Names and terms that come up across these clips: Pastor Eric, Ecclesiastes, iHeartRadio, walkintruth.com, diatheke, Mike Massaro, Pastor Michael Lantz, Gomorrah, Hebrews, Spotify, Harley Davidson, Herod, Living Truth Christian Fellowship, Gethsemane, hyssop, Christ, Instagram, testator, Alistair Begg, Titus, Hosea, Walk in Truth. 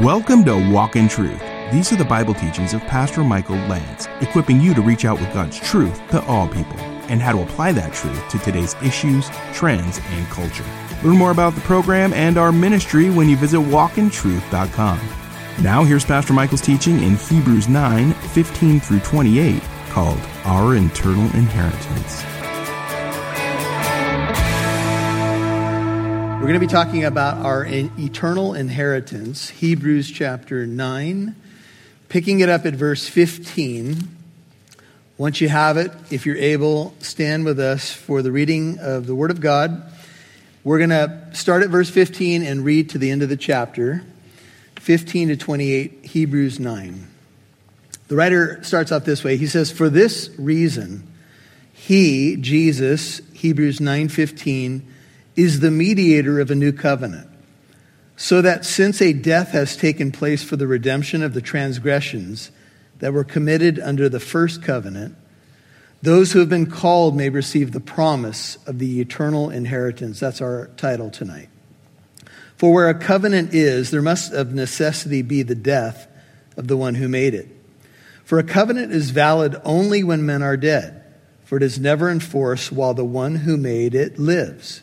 Welcome to Walk in Truth. These are the Bible teachings of Pastor Michael Lantz, equipping you to reach out with God's truth to all people and how to apply that truth to today's issues, trends, and culture. Learn more about the program and our ministry when you visit walkintruth.com. Now here's Pastor Michael's teaching in Hebrews 9, 15 through 28, called Our Eternal Inheritance. We're going to be talking about our eternal inheritance, Hebrews chapter 9, picking it up at verse 15. Once you have it, if you're able, stand with us for the reading of the Word of God. We're going to start at verse 15 and read to the end of the chapter, 15 to 28, Hebrews 9. The writer starts off this way. He says, "For this reason, he, Jesus," Hebrews 9:15, "is the mediator of a new covenant, so that since a death has taken place for the redemption of the transgressions that were committed under the first covenant, those who have been called may receive the promise of the eternal inheritance." That's our title tonight. "For where a covenant is, there must of necessity be the death of the one who made it. For a covenant is valid only when men are dead, for it is never in force while the one who made it lives.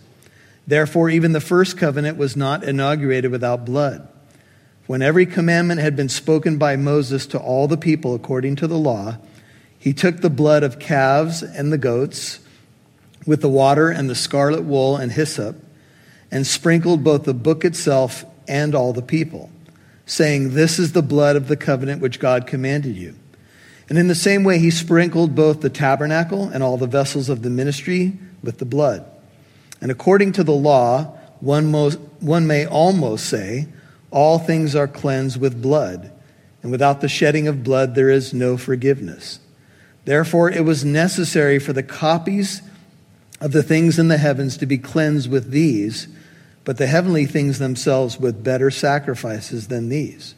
Therefore, even the first covenant was not inaugurated without blood. When every commandment had been spoken by Moses to all the people according to the law, he took the blood of calves and the goats with the water and the scarlet wool and hyssop and sprinkled both the book itself and all the people, saying, 'This is the blood of the covenant which God commanded you.' And in the same way, he sprinkled both the tabernacle and all the vessels of the ministry with the blood. And according to the law, one may almost say, 'All things are cleansed with blood, and without the shedding of blood there is no forgiveness.' Therefore, it was necessary for the copies of the things in the heavens to be cleansed with these, but the heavenly things themselves with better sacrifices than these.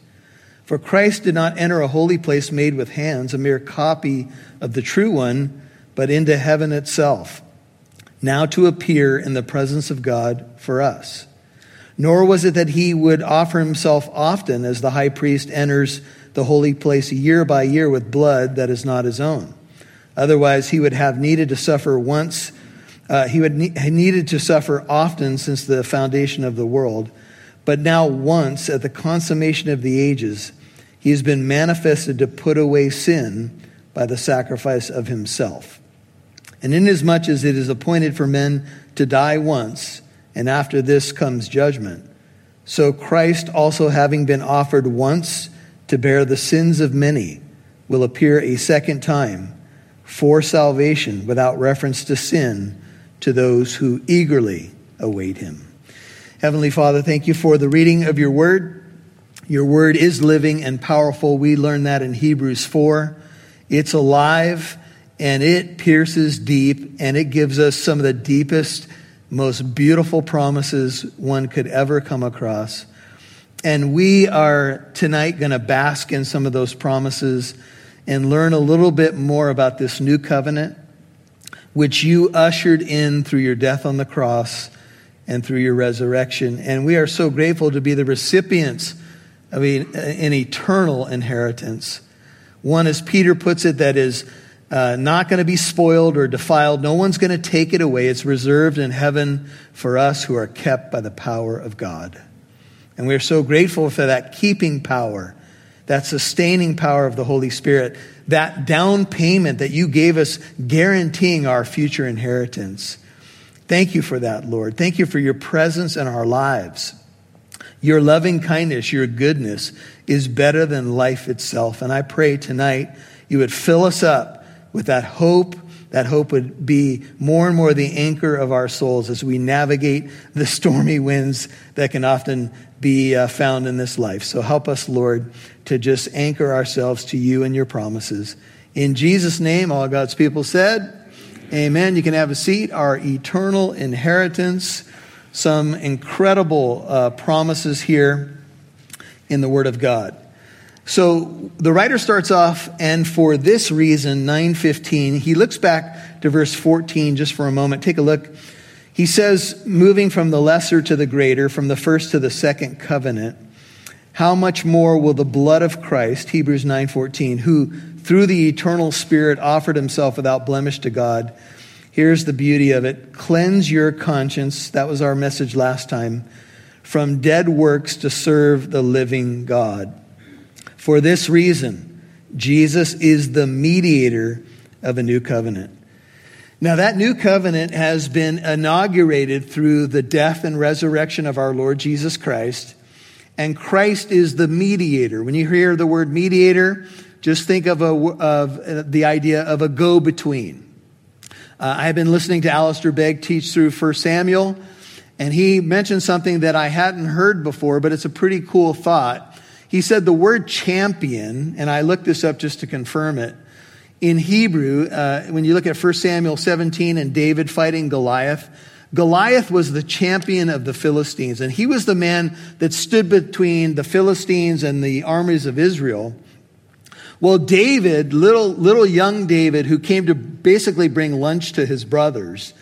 For Christ did not enter a holy place made with hands, a mere copy of the true one, but into heaven itself, now to appear in the presence of God for us. Nor was it that he would offer himself often, as the high priest enters the holy place year by year with blood that is not his own. Otherwise, he would have needed to suffer once. He needed to suffer often since the foundation of the world. But now once, at the consummation of the ages, he has been manifested to put away sin by the sacrifice of himself. And inasmuch as it is appointed for men to die once, and after this comes judgment, so Christ also, having been offered once to bear the sins of many, will appear a second time for salvation without reference to sin to those who eagerly await him." Heavenly Father, thank you for the reading of your word. Your word is living and powerful. We learn that in Hebrews 4. It's alive, and it pierces deep, and it gives us some of the deepest, most beautiful promises one could ever come across. And we are tonight going to bask in some of those promises and learn a little bit more about this new covenant, which you ushered in through your death on the cross and through your resurrection. And we are so grateful to be the recipients of an eternal inheritance. One, as Peter puts it, that is not going to be spoiled or defiled. No one's going to take it away. It's reserved in heaven for us who are kept by the power of God. And we're so grateful for that keeping power, that sustaining power of the Holy Spirit, that down payment that you gave us guaranteeing our future inheritance. Thank you for that, Lord. Thank you for your presence in our lives. Your loving kindness, your goodness is better than life itself. And I pray tonight you would fill us up with that hope would be more and more the anchor of our souls as we navigate the stormy winds that can often be found in this life. So help us, Lord, to just anchor ourselves to you and your promises. In Jesus' name, all God's people said, amen. You can have a seat. Our eternal inheritance, some incredible promises here in the Word of God. So the writer starts off, and for this reason, 9:15, he looks back to verse 14 just for a moment. Take a look. He says, moving from the lesser to the greater, from the first to the second covenant, how much more will the blood of Christ, Hebrews 9:14, who through the eternal Spirit offered himself without blemish to God, here's the beauty of it, cleanse your conscience, that was our message last time, from dead works to serve the living God. For this reason, Jesus is the mediator of a new covenant. Now that new covenant has been inaugurated through the death and resurrection of our Lord Jesus Christ. And Christ is the mediator. When you hear the word mediator, just think of the idea of a go-between. I've been listening to Alistair Begg teach through 1 Samuel, and he mentioned something that I hadn't heard before, but it's a pretty cool thought. He said the word champion, and I looked this up just to confirm it, in Hebrew, when you look at 1 Samuel 17 and David fighting Goliath, Goliath was the champion of the Philistines, and he was the man that stood between the Philistines and the armies of Israel. Well, David, little young David, who came to basically bring lunch to his brothers,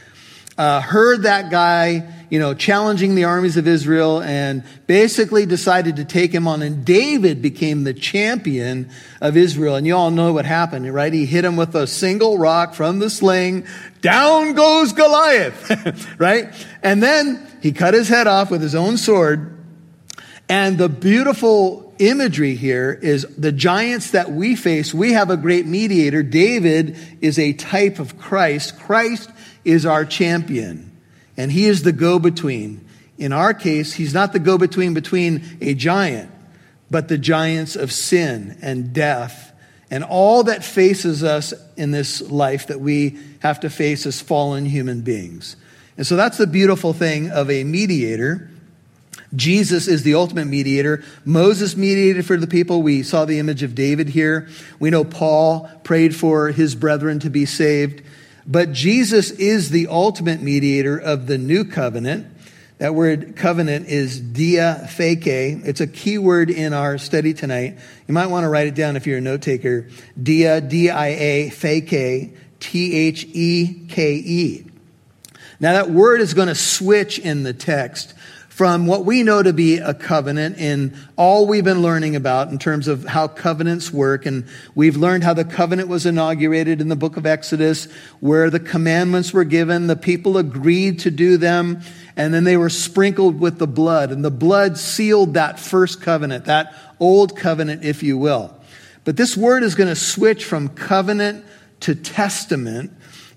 heard that guy, challenging the armies of Israel and basically decided to take him on. And David became the champion of Israel. And you all know what happened, right? He hit him with a single rock from the sling. Down goes Goliath, right? And then he cut his head off with his own sword. And the beautiful imagery here is the giants that we face, we have a great mediator. David is a type of Christ. Christ is our champion, and he is the go-between. In our case, he's not the go-between between a giant, but the giants of sin and death and all that faces us in this life that we have to face as fallen human beings. And so that's the beautiful thing of a mediator. Jesus is the ultimate mediator. Moses mediated for the people. We saw the image of David here. We know Paul prayed for his brethren to be saved. But Jesus is the ultimate mediator of the new covenant. That word covenant is dia feke. It's a key word in our study tonight. You might want to write it down if you're a note taker. Dia, D-I-A, feke, T-H-E-K-E. Now that word is going to switch in the text from what we know to be a covenant in all we've been learning about in terms of how covenants work. And we've learned how the covenant was inaugurated in the book of Exodus, where the commandments were given, the people agreed to do them, and then they were sprinkled with the blood. And the blood sealed that first covenant, that old covenant, if you will. But this word is going to switch from covenant to testament.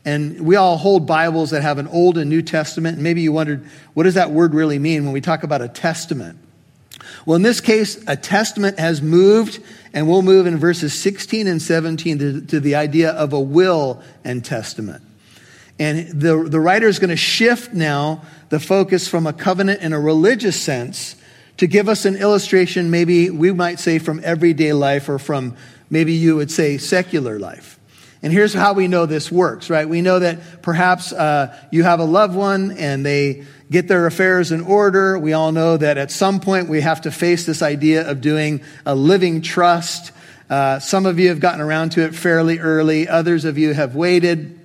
And we all hold Bibles that have an Old and New Testament. And maybe you wondered, what does that word really mean when we talk about a testament? Well, in this case, a testament has moved, and we'll move in verses 16 and 17 to the idea of a will and testament. And the writer is going to shift now the focus from a covenant in a religious sense to give us an illustration, maybe we might say from everyday life, or from maybe you would say secular life. And here's how we know this works, right? We know that perhaps you have a loved one and they get their affairs in order. We all know that at some point we have to face this idea of doing a living trust. Some of you have gotten around to it fairly early. Others of you have waited.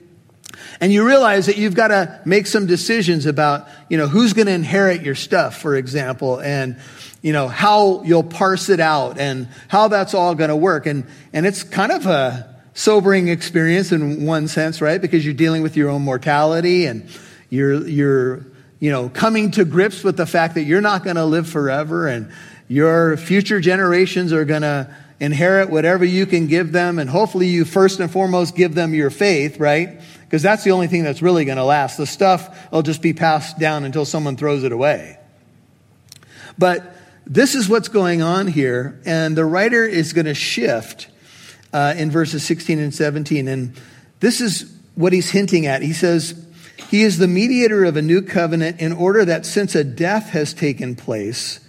And you realize that you've got to make some decisions about, who's going to inherit your stuff, for example, and, how you'll parse it out and how that's all going to work. And it's kind of a sobering experience in one sense, right? Because you're dealing with your own mortality and you're coming to grips with the fact that you're not going to live forever and your future generations are going to inherit whatever you can give them. And hopefully you first and foremost give them your faith, right? Because that's the only thing that's really going to last. The stuff will just be passed down until someone throws it away. But this is what's going on here. And the writer is going to shift in verses 16 and 17. And this is what he's hinting at. He says, he is the mediator of a new covenant in order that since a death has taken place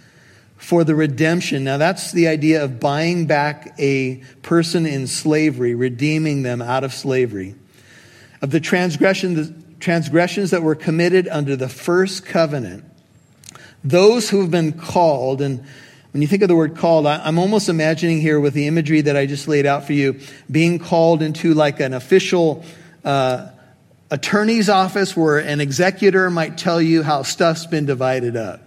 for the redemption. Now that's the idea of buying back a person in slavery, redeeming them out of slavery. Of the transgressions that were committed under the first covenant, those who have been called, and when you think of the word called, I'm almost imagining here with the imagery that I just laid out for you, being called into like an official attorney's office where an executor might tell you how stuff's been divided up.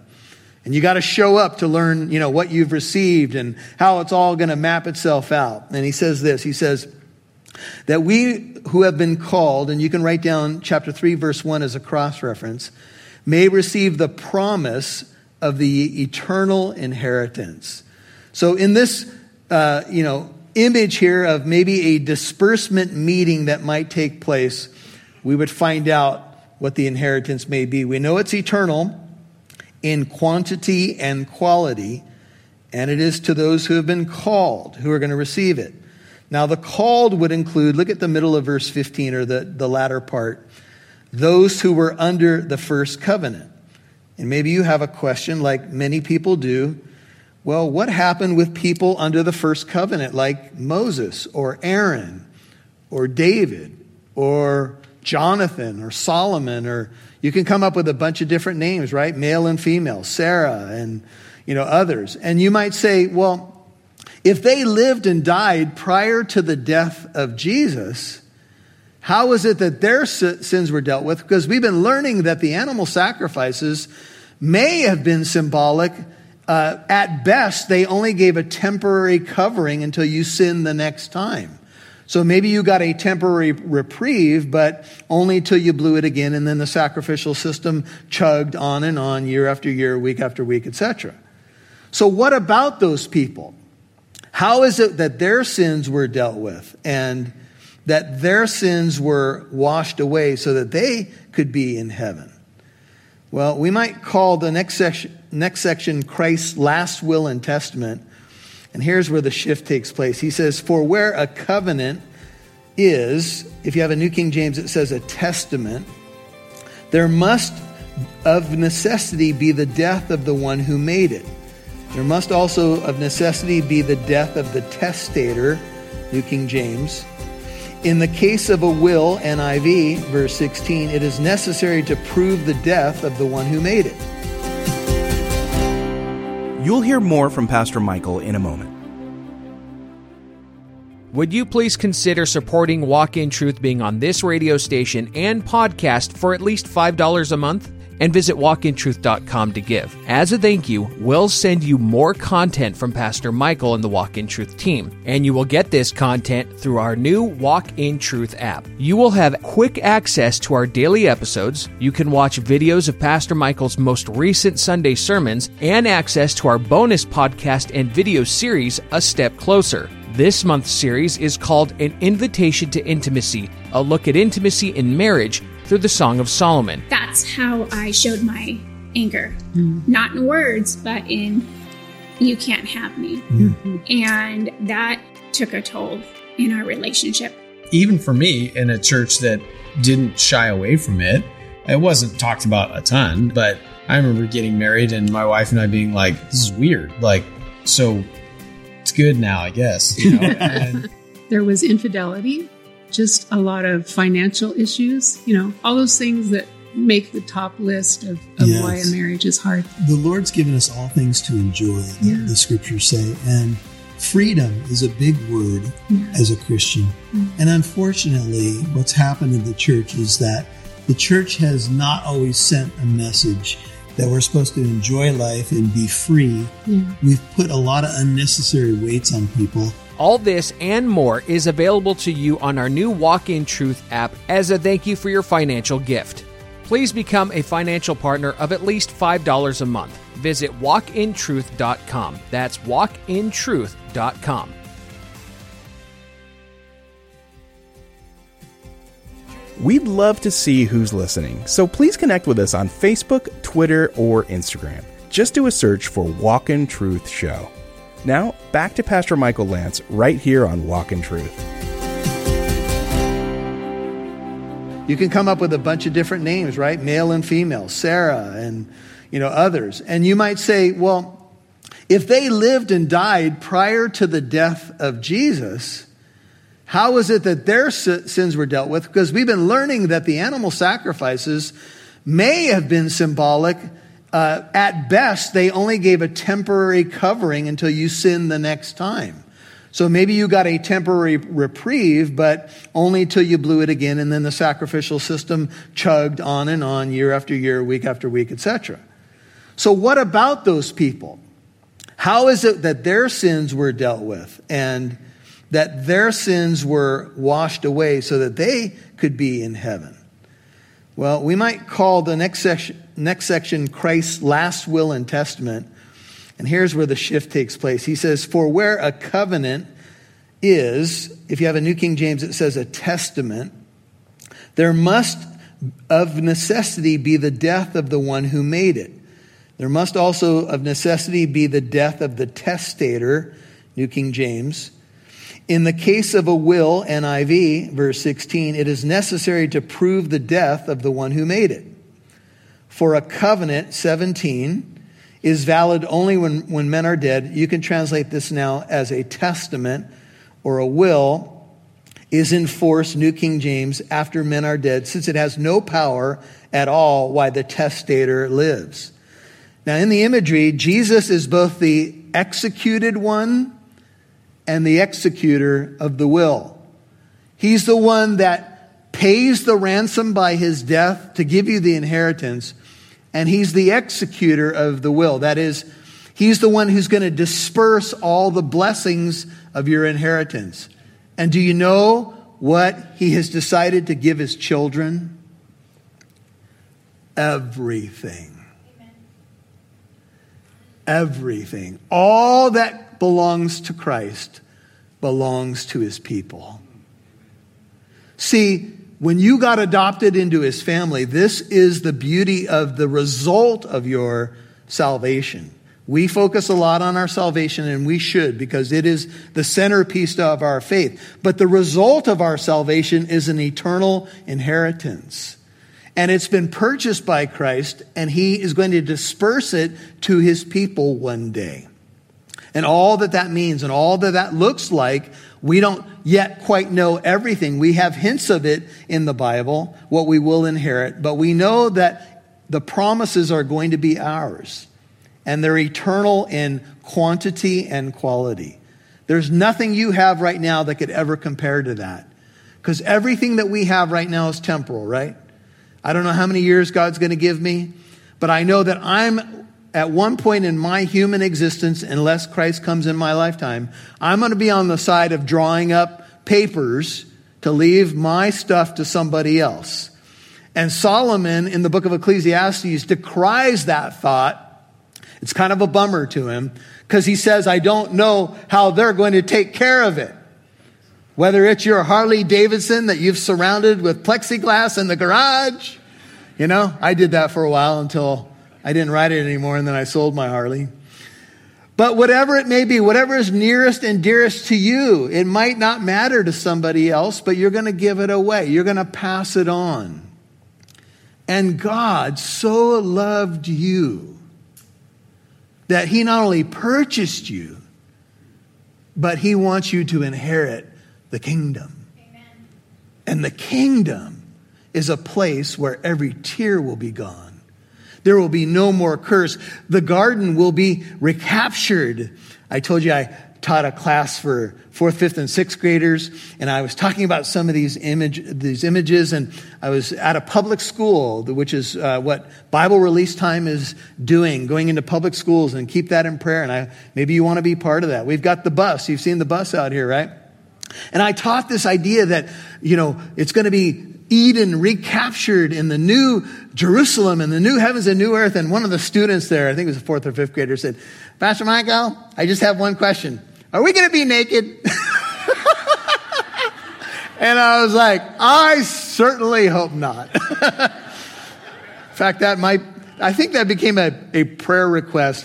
And you got to show up to learn, you know, what you've received and how it's all going to map itself out. And he says this, he says that we who have been called, and you can write down chapter 3, verse 1 as a cross reference, may receive the promise of the eternal inheritance. So in this, image here of maybe a disbursement meeting that might take place, we would find out what the inheritance may be. We know it's eternal in quantity and quality, and it is to those who have been called who are going to receive it. Now, the called would include, look at the middle of verse 15 or the latter part, those who were under the first covenant. And maybe you have a question like many people do. Well, what happened with people under the first covenant like Moses or Aaron or David or Jonathan or Solomon, or you can come up with a bunch of different names, right? Male and female, Sarah and, others. And you might say, well, if they lived and died prior to the death of Jesus, how is it that their sins were dealt with? Because we've been learning that the animal sacrifices may have been symbolic. At best, they only gave a temporary covering until you sin the next time. So maybe you got a temporary reprieve, but only till you blew it again, and then the sacrificial system chugged on and on, year after year, week after week, etc. So what about those people? How is it that their sins were dealt with and that their sins were washed away so that they could be in heaven? Well, we might call the next section Christ's last will and testament. And here's where the shift takes place. He says, for where a covenant is, if you have a New King James, it says a testament, there must of necessity be the death of the one who made it. There must also of necessity be the death of the testator, New King James. In the case of a will, NIV, verse 16, it is necessary to prove the death of the one who made it. You'll hear more from Pastor Michael in a moment. Would you please consider supporting Walk in Truth being on this radio station and podcast for at least $5 a month? And visit walkintruth.com to give. As a thank you, we'll send you more content from Pastor Michael and the Walk in Truth team, and you will get this content through our new Walk in Truth app. You will have quick access to our daily episodes. You can watch videos of Pastor Michael's most recent Sunday sermons and access to our bonus podcast and video series, A Step Closer. This month's series is called An Invitation to Intimacy, a look at intimacy in marriage through the Song of Solomon. That's how I showed my anger. Mm. Not in words, but in, you can't have me. Mm-hmm. And that took a toll in our relationship. Even for me, in a church that didn't shy away from it, it wasn't talked about a ton, but I remember getting married and my wife and I being like, this is weird. Like, so it's good now, I guess. And there was infidelity, just a lot of financial issues, all those things that make the top list of yes. Why a marriage is hard. The Lord's given us all things to enjoy, the scriptures say, and freedom is a big word as a Christian. Yeah. And unfortunately, what's happened in the church is that the church has not always sent a message that we're supposed to enjoy life and be free. Yeah. We've put a lot of unnecessary weights on people. All this and more is available to you on our new Walk in Truth app as a thank you for your financial gift. Please become a financial partner of at least $5 a month. Visit walkintruth.com. That's walkintruth.com. We'd love to see who's listening, so please connect with us on Facebook, Twitter, or Instagram. Just do a search for Walk in Truth Show. Now, back to Pastor Michael Lantz right here on Walk in Truth. You can come up with a bunch of different names, right? Male and female, Sarah and, others. And you might say, well, if they lived and died prior to the death of Jesus, how is it that their sins were dealt with? Because we've been learning that the animal sacrifices may have been symbolic. At best, they only gave a temporary covering until you sin the next time. So maybe you got a temporary reprieve, but only till you blew it again, and then the sacrificial system chugged on and on, year after year, week after week, etc. So what about those people? How is it that their sins were dealt with and that their sins were washed away so that they could be in heaven? Well, we might call the next section Christ's last will and testament. And here's where the shift takes place. He says, for where a covenant is, if you have a New King James, it says a testament, there must of necessity be the death of the one who made it. There must also of necessity be the death of the testator, New King James. In the case of a will, NIV, verse 16, it is necessary to prove the death of the one who made it. For a covenant, 17, is valid only when men are dead. You can translate this now as a testament or a will is in force, New King James, after men are dead, since it has no power at all while the testator lives. Now, in the imagery, Jesus is both the executed one and the executor of the will. He's the one that pays the ransom by his death to give you the inheritance, and he's the executor of the will. That is, he's the one who's going to disperse all the blessings of your inheritance. And do you know what he has decided to give his children? Everything. Everything. All that belongs to Christ belongs to his people. See, when you got adopted into his family, this is the beauty of the result of your salvation. We focus a lot on our salvation, and we should, because it is the centerpiece of our faith. But the result of our salvation is an eternal inheritance. And it's been purchased by Christ, and he is going to disperse it to his people one day. And all that that means and all that that looks like, we don't yet quite know everything. We have hints of it in the Bible, what we will inherit. But we know that the promises are going to be ours. And they're eternal in quantity and quality. There's nothing you have right now that could ever compare to that. Because everything that we have right now is temporal, right? I don't know how many years God's going to give me, but I know that I'm at one point in my human existence, unless Christ comes in my lifetime, I'm going to be on the side of drawing up papers to leave my stuff to somebody else. And Solomon in the book of Ecclesiastes decries that thought. It's kind of a bummer to him because he says, I don't know how they're going to take care of it. Whether it's your Harley Davidson that you've surrounded with plexiglass in the garage. You know, I did that for a while until I didn't ride it anymore and then I sold my Harley. But whatever it may be, whatever is nearest and dearest to you, it might not matter to somebody else, but you're going to give it away. You're going to pass it on. And God so loved you that he not only purchased you, but he wants you to inherit the kingdom. Amen. And the kingdom is a place where every tear will be gone. There will be no more curse. The garden will be recaptured. I told you I taught a class for 4th, 5th, and 6th graders, and I was talking about some of these images, and I was at a public school, which is what Bible Release Time is doing, going into public schools, and keep that in prayer, and maybe you want to be part of that. We've got the bus. You've seen the bus out here, right? And I taught this idea that, you know, it's going to be Eden recaptured in the new Jerusalem and the new heavens and new earth, and one of the students there, I think it was a 4th or 5th grader, said, Pastor Michael, I just have one question. Are we going to be naked? And I was like, I certainly hope not. In fact, I think that became a prayer request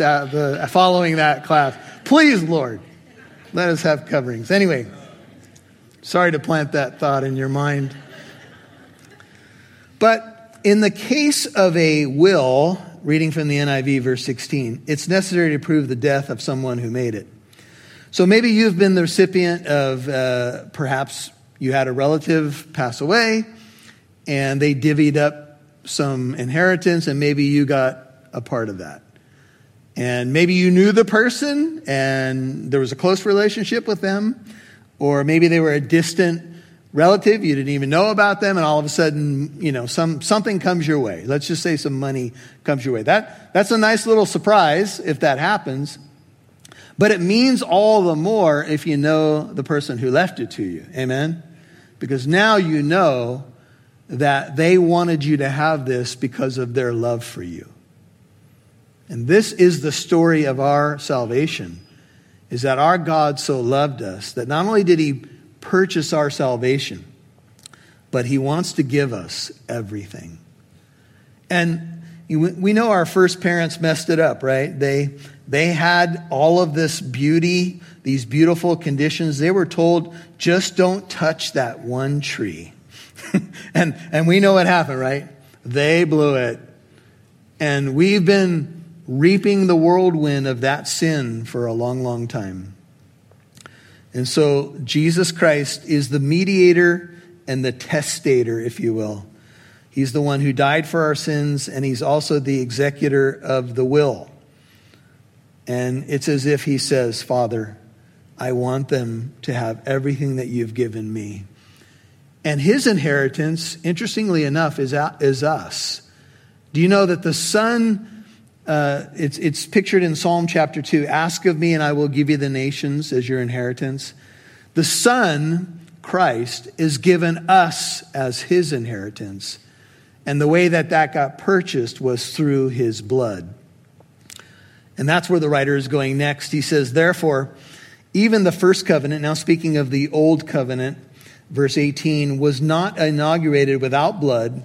following that class. Please, Lord, let us have coverings. Anyway, sorry to plant that thought in your mind. But in the case of a will, reading from the NIV, verse 16, it's necessary to prove the death of someone who made it. So maybe you've been the recipient of, perhaps you had a relative pass away and they divvied up some inheritance and maybe you got a part of that. And maybe you knew the person and there was a close relationship with them, or maybe they were a distant relative, you didn't even know about them, and all of a sudden, you know, something comes your way. Let's just say some money comes your way. That's a nice little surprise if that happens, but it means all the more if you know the person who left it to you. Amen? Because now you know that they wanted you to have this because of their love for you. And this is the story of our salvation, is that our God so loved us that not only did he purchase our salvation, but he wants to give us everything. And we know our first parents messed it up, right? They had all of this beauty, these beautiful conditions. They were told, just don't touch that one tree. And we know what happened, right? They blew it. And we've been reaping the whirlwind of that sin for a long, long time. And so Jesus Christ is the mediator and the testator, if you will. He's the one who died for our sins, and he's also the executor of the will. And it's as if he says, Father, I want them to have everything that you've given me. And his inheritance, interestingly enough, is us. Do you know that the Son, it's pictured in Psalm chapter 2, ask of me and I will give you the nations as your inheritance. The Son, Christ, is given us as his inheritance. And the way that got purchased was through his blood. And that's where the writer is going next. He says, therefore, even the first covenant, now speaking of the old covenant, verse 18, was not inaugurated without blood.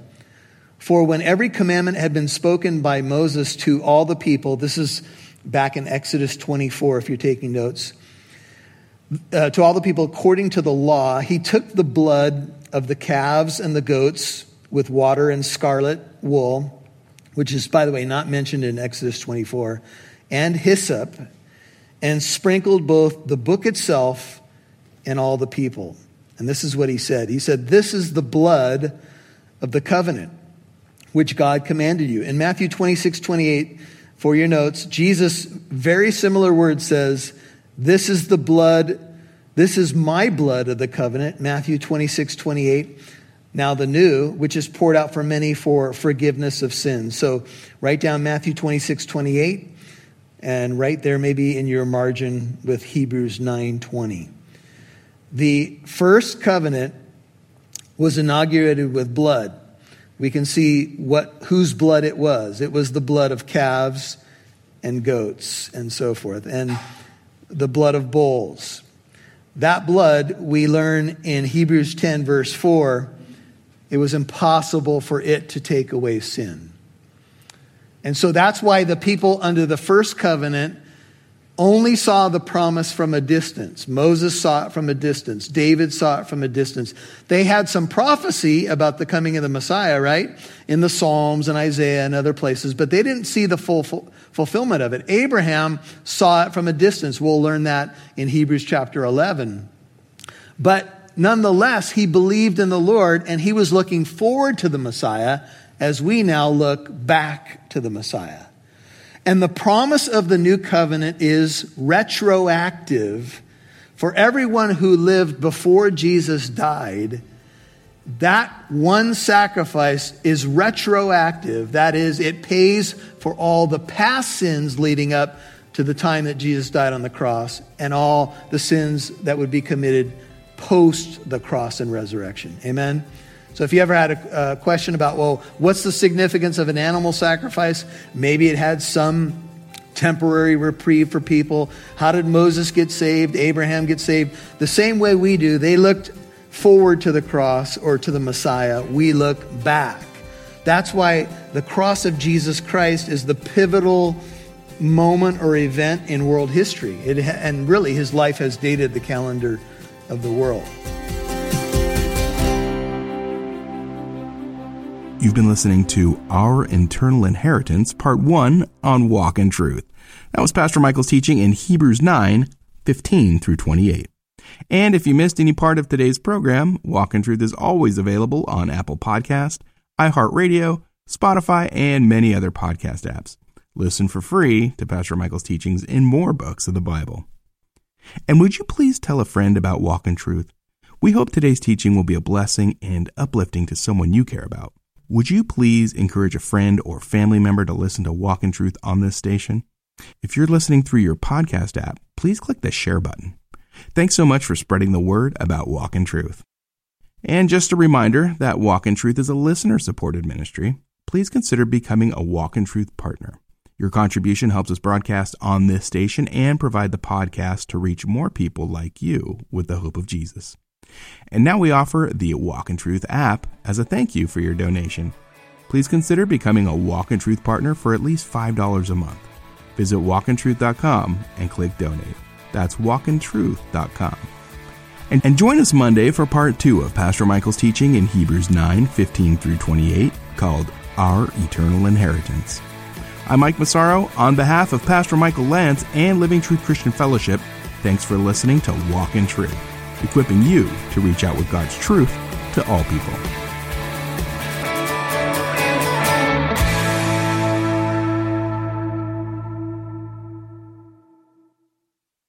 For when every commandment had been spoken by Moses to all the people, this is back in Exodus 24, if you're taking notes, to all the people according to the law, he took the blood of the calves and the goats with water and scarlet wool, which is, by the way, not mentioned in Exodus 24, and hyssop, and sprinkled both the book itself and all the people. And this is what he said. He said, this is the blood of the covenant, which God commanded you. In Matthew 26:28, for your notes, Jesus, very similar word, says, this is the blood, this is my blood of the covenant, Matthew 26:28, now the new, which is poured out for many for forgiveness of sins. So write down Matthew 26:28, and right there maybe in your margin with Hebrews 9:20. The first covenant was inaugurated with blood. We can see whose blood it was. It was the blood of calves and goats and so forth, and the blood of bulls. That blood, we learn in Hebrews 10, verse 4, it was impossible for it to take away sin. And so that's why the people under the first covenant only saw the promise from a distance. Moses saw it from a distance. David saw it from a distance. They had some prophecy about the coming of the Messiah, right? In the Psalms and Isaiah and other places, but they didn't see the full fulfillment of it. Abraham saw it from a distance. We'll learn that in Hebrews chapter 11. But nonetheless, he believed in the Lord, and he was looking forward to the Messiah as we now look back to the Messiah. And the promise of the new covenant is retroactive for everyone who lived before Jesus died. That one sacrifice is retroactive. That is, it pays for all the past sins leading up to the time that Jesus died on the cross and all the sins that would be committed post the cross and resurrection. Amen? So if you ever had a question about, well, what's the significance of an animal sacrifice? Maybe it had some temporary reprieve for people. How did Moses get saved? Abraham get saved? The same way we do. They looked forward to the cross or to the Messiah. We look back. That's why the cross of Jesus Christ is the pivotal moment or event in world history. And really, his life has dated the calendar of the world. You've been listening to Our Internal Inheritance, Part 1 on Walk in Truth. That was Pastor Michael's teaching in Hebrews 9, 15 through 28. And if you missed any part of today's program, Walk in Truth is always available on Apple Podcast, iHeartRadio, Spotify, and many other podcast apps. Listen for free to Pastor Michael's teachings in more books of the Bible. And would you please tell a friend about Walk in Truth? We hope today's teaching will be a blessing and uplifting to someone you care about. Would you please encourage a friend or family member to listen to Walk in Truth on this station? If you're listening through your podcast app, please click the share button. Thanks so much for spreading the word about Walk in Truth. And just a reminder that Walk in Truth is a listener-supported ministry. Please consider becoming a Walk in Truth partner. Your contribution helps us broadcast on this station and provide the podcast to reach more people like you with the hope of Jesus. And now we offer the Walk in Truth app as a thank you for your donation. Please consider becoming a Walk in Truth partner for at least $5 a month. Visit walkintruth.com and click donate. That's walkintruth.com. And join us Monday for part 2 of Pastor Michael's teaching in Hebrews 9:15 through 28 called Our Eternal Inheritance. I'm Mike Massaro on behalf of Pastor Michael Lantz and Living Truth Christian Fellowship. Thanks for listening to Walk in Truth, equipping you to reach out with God's truth to all people.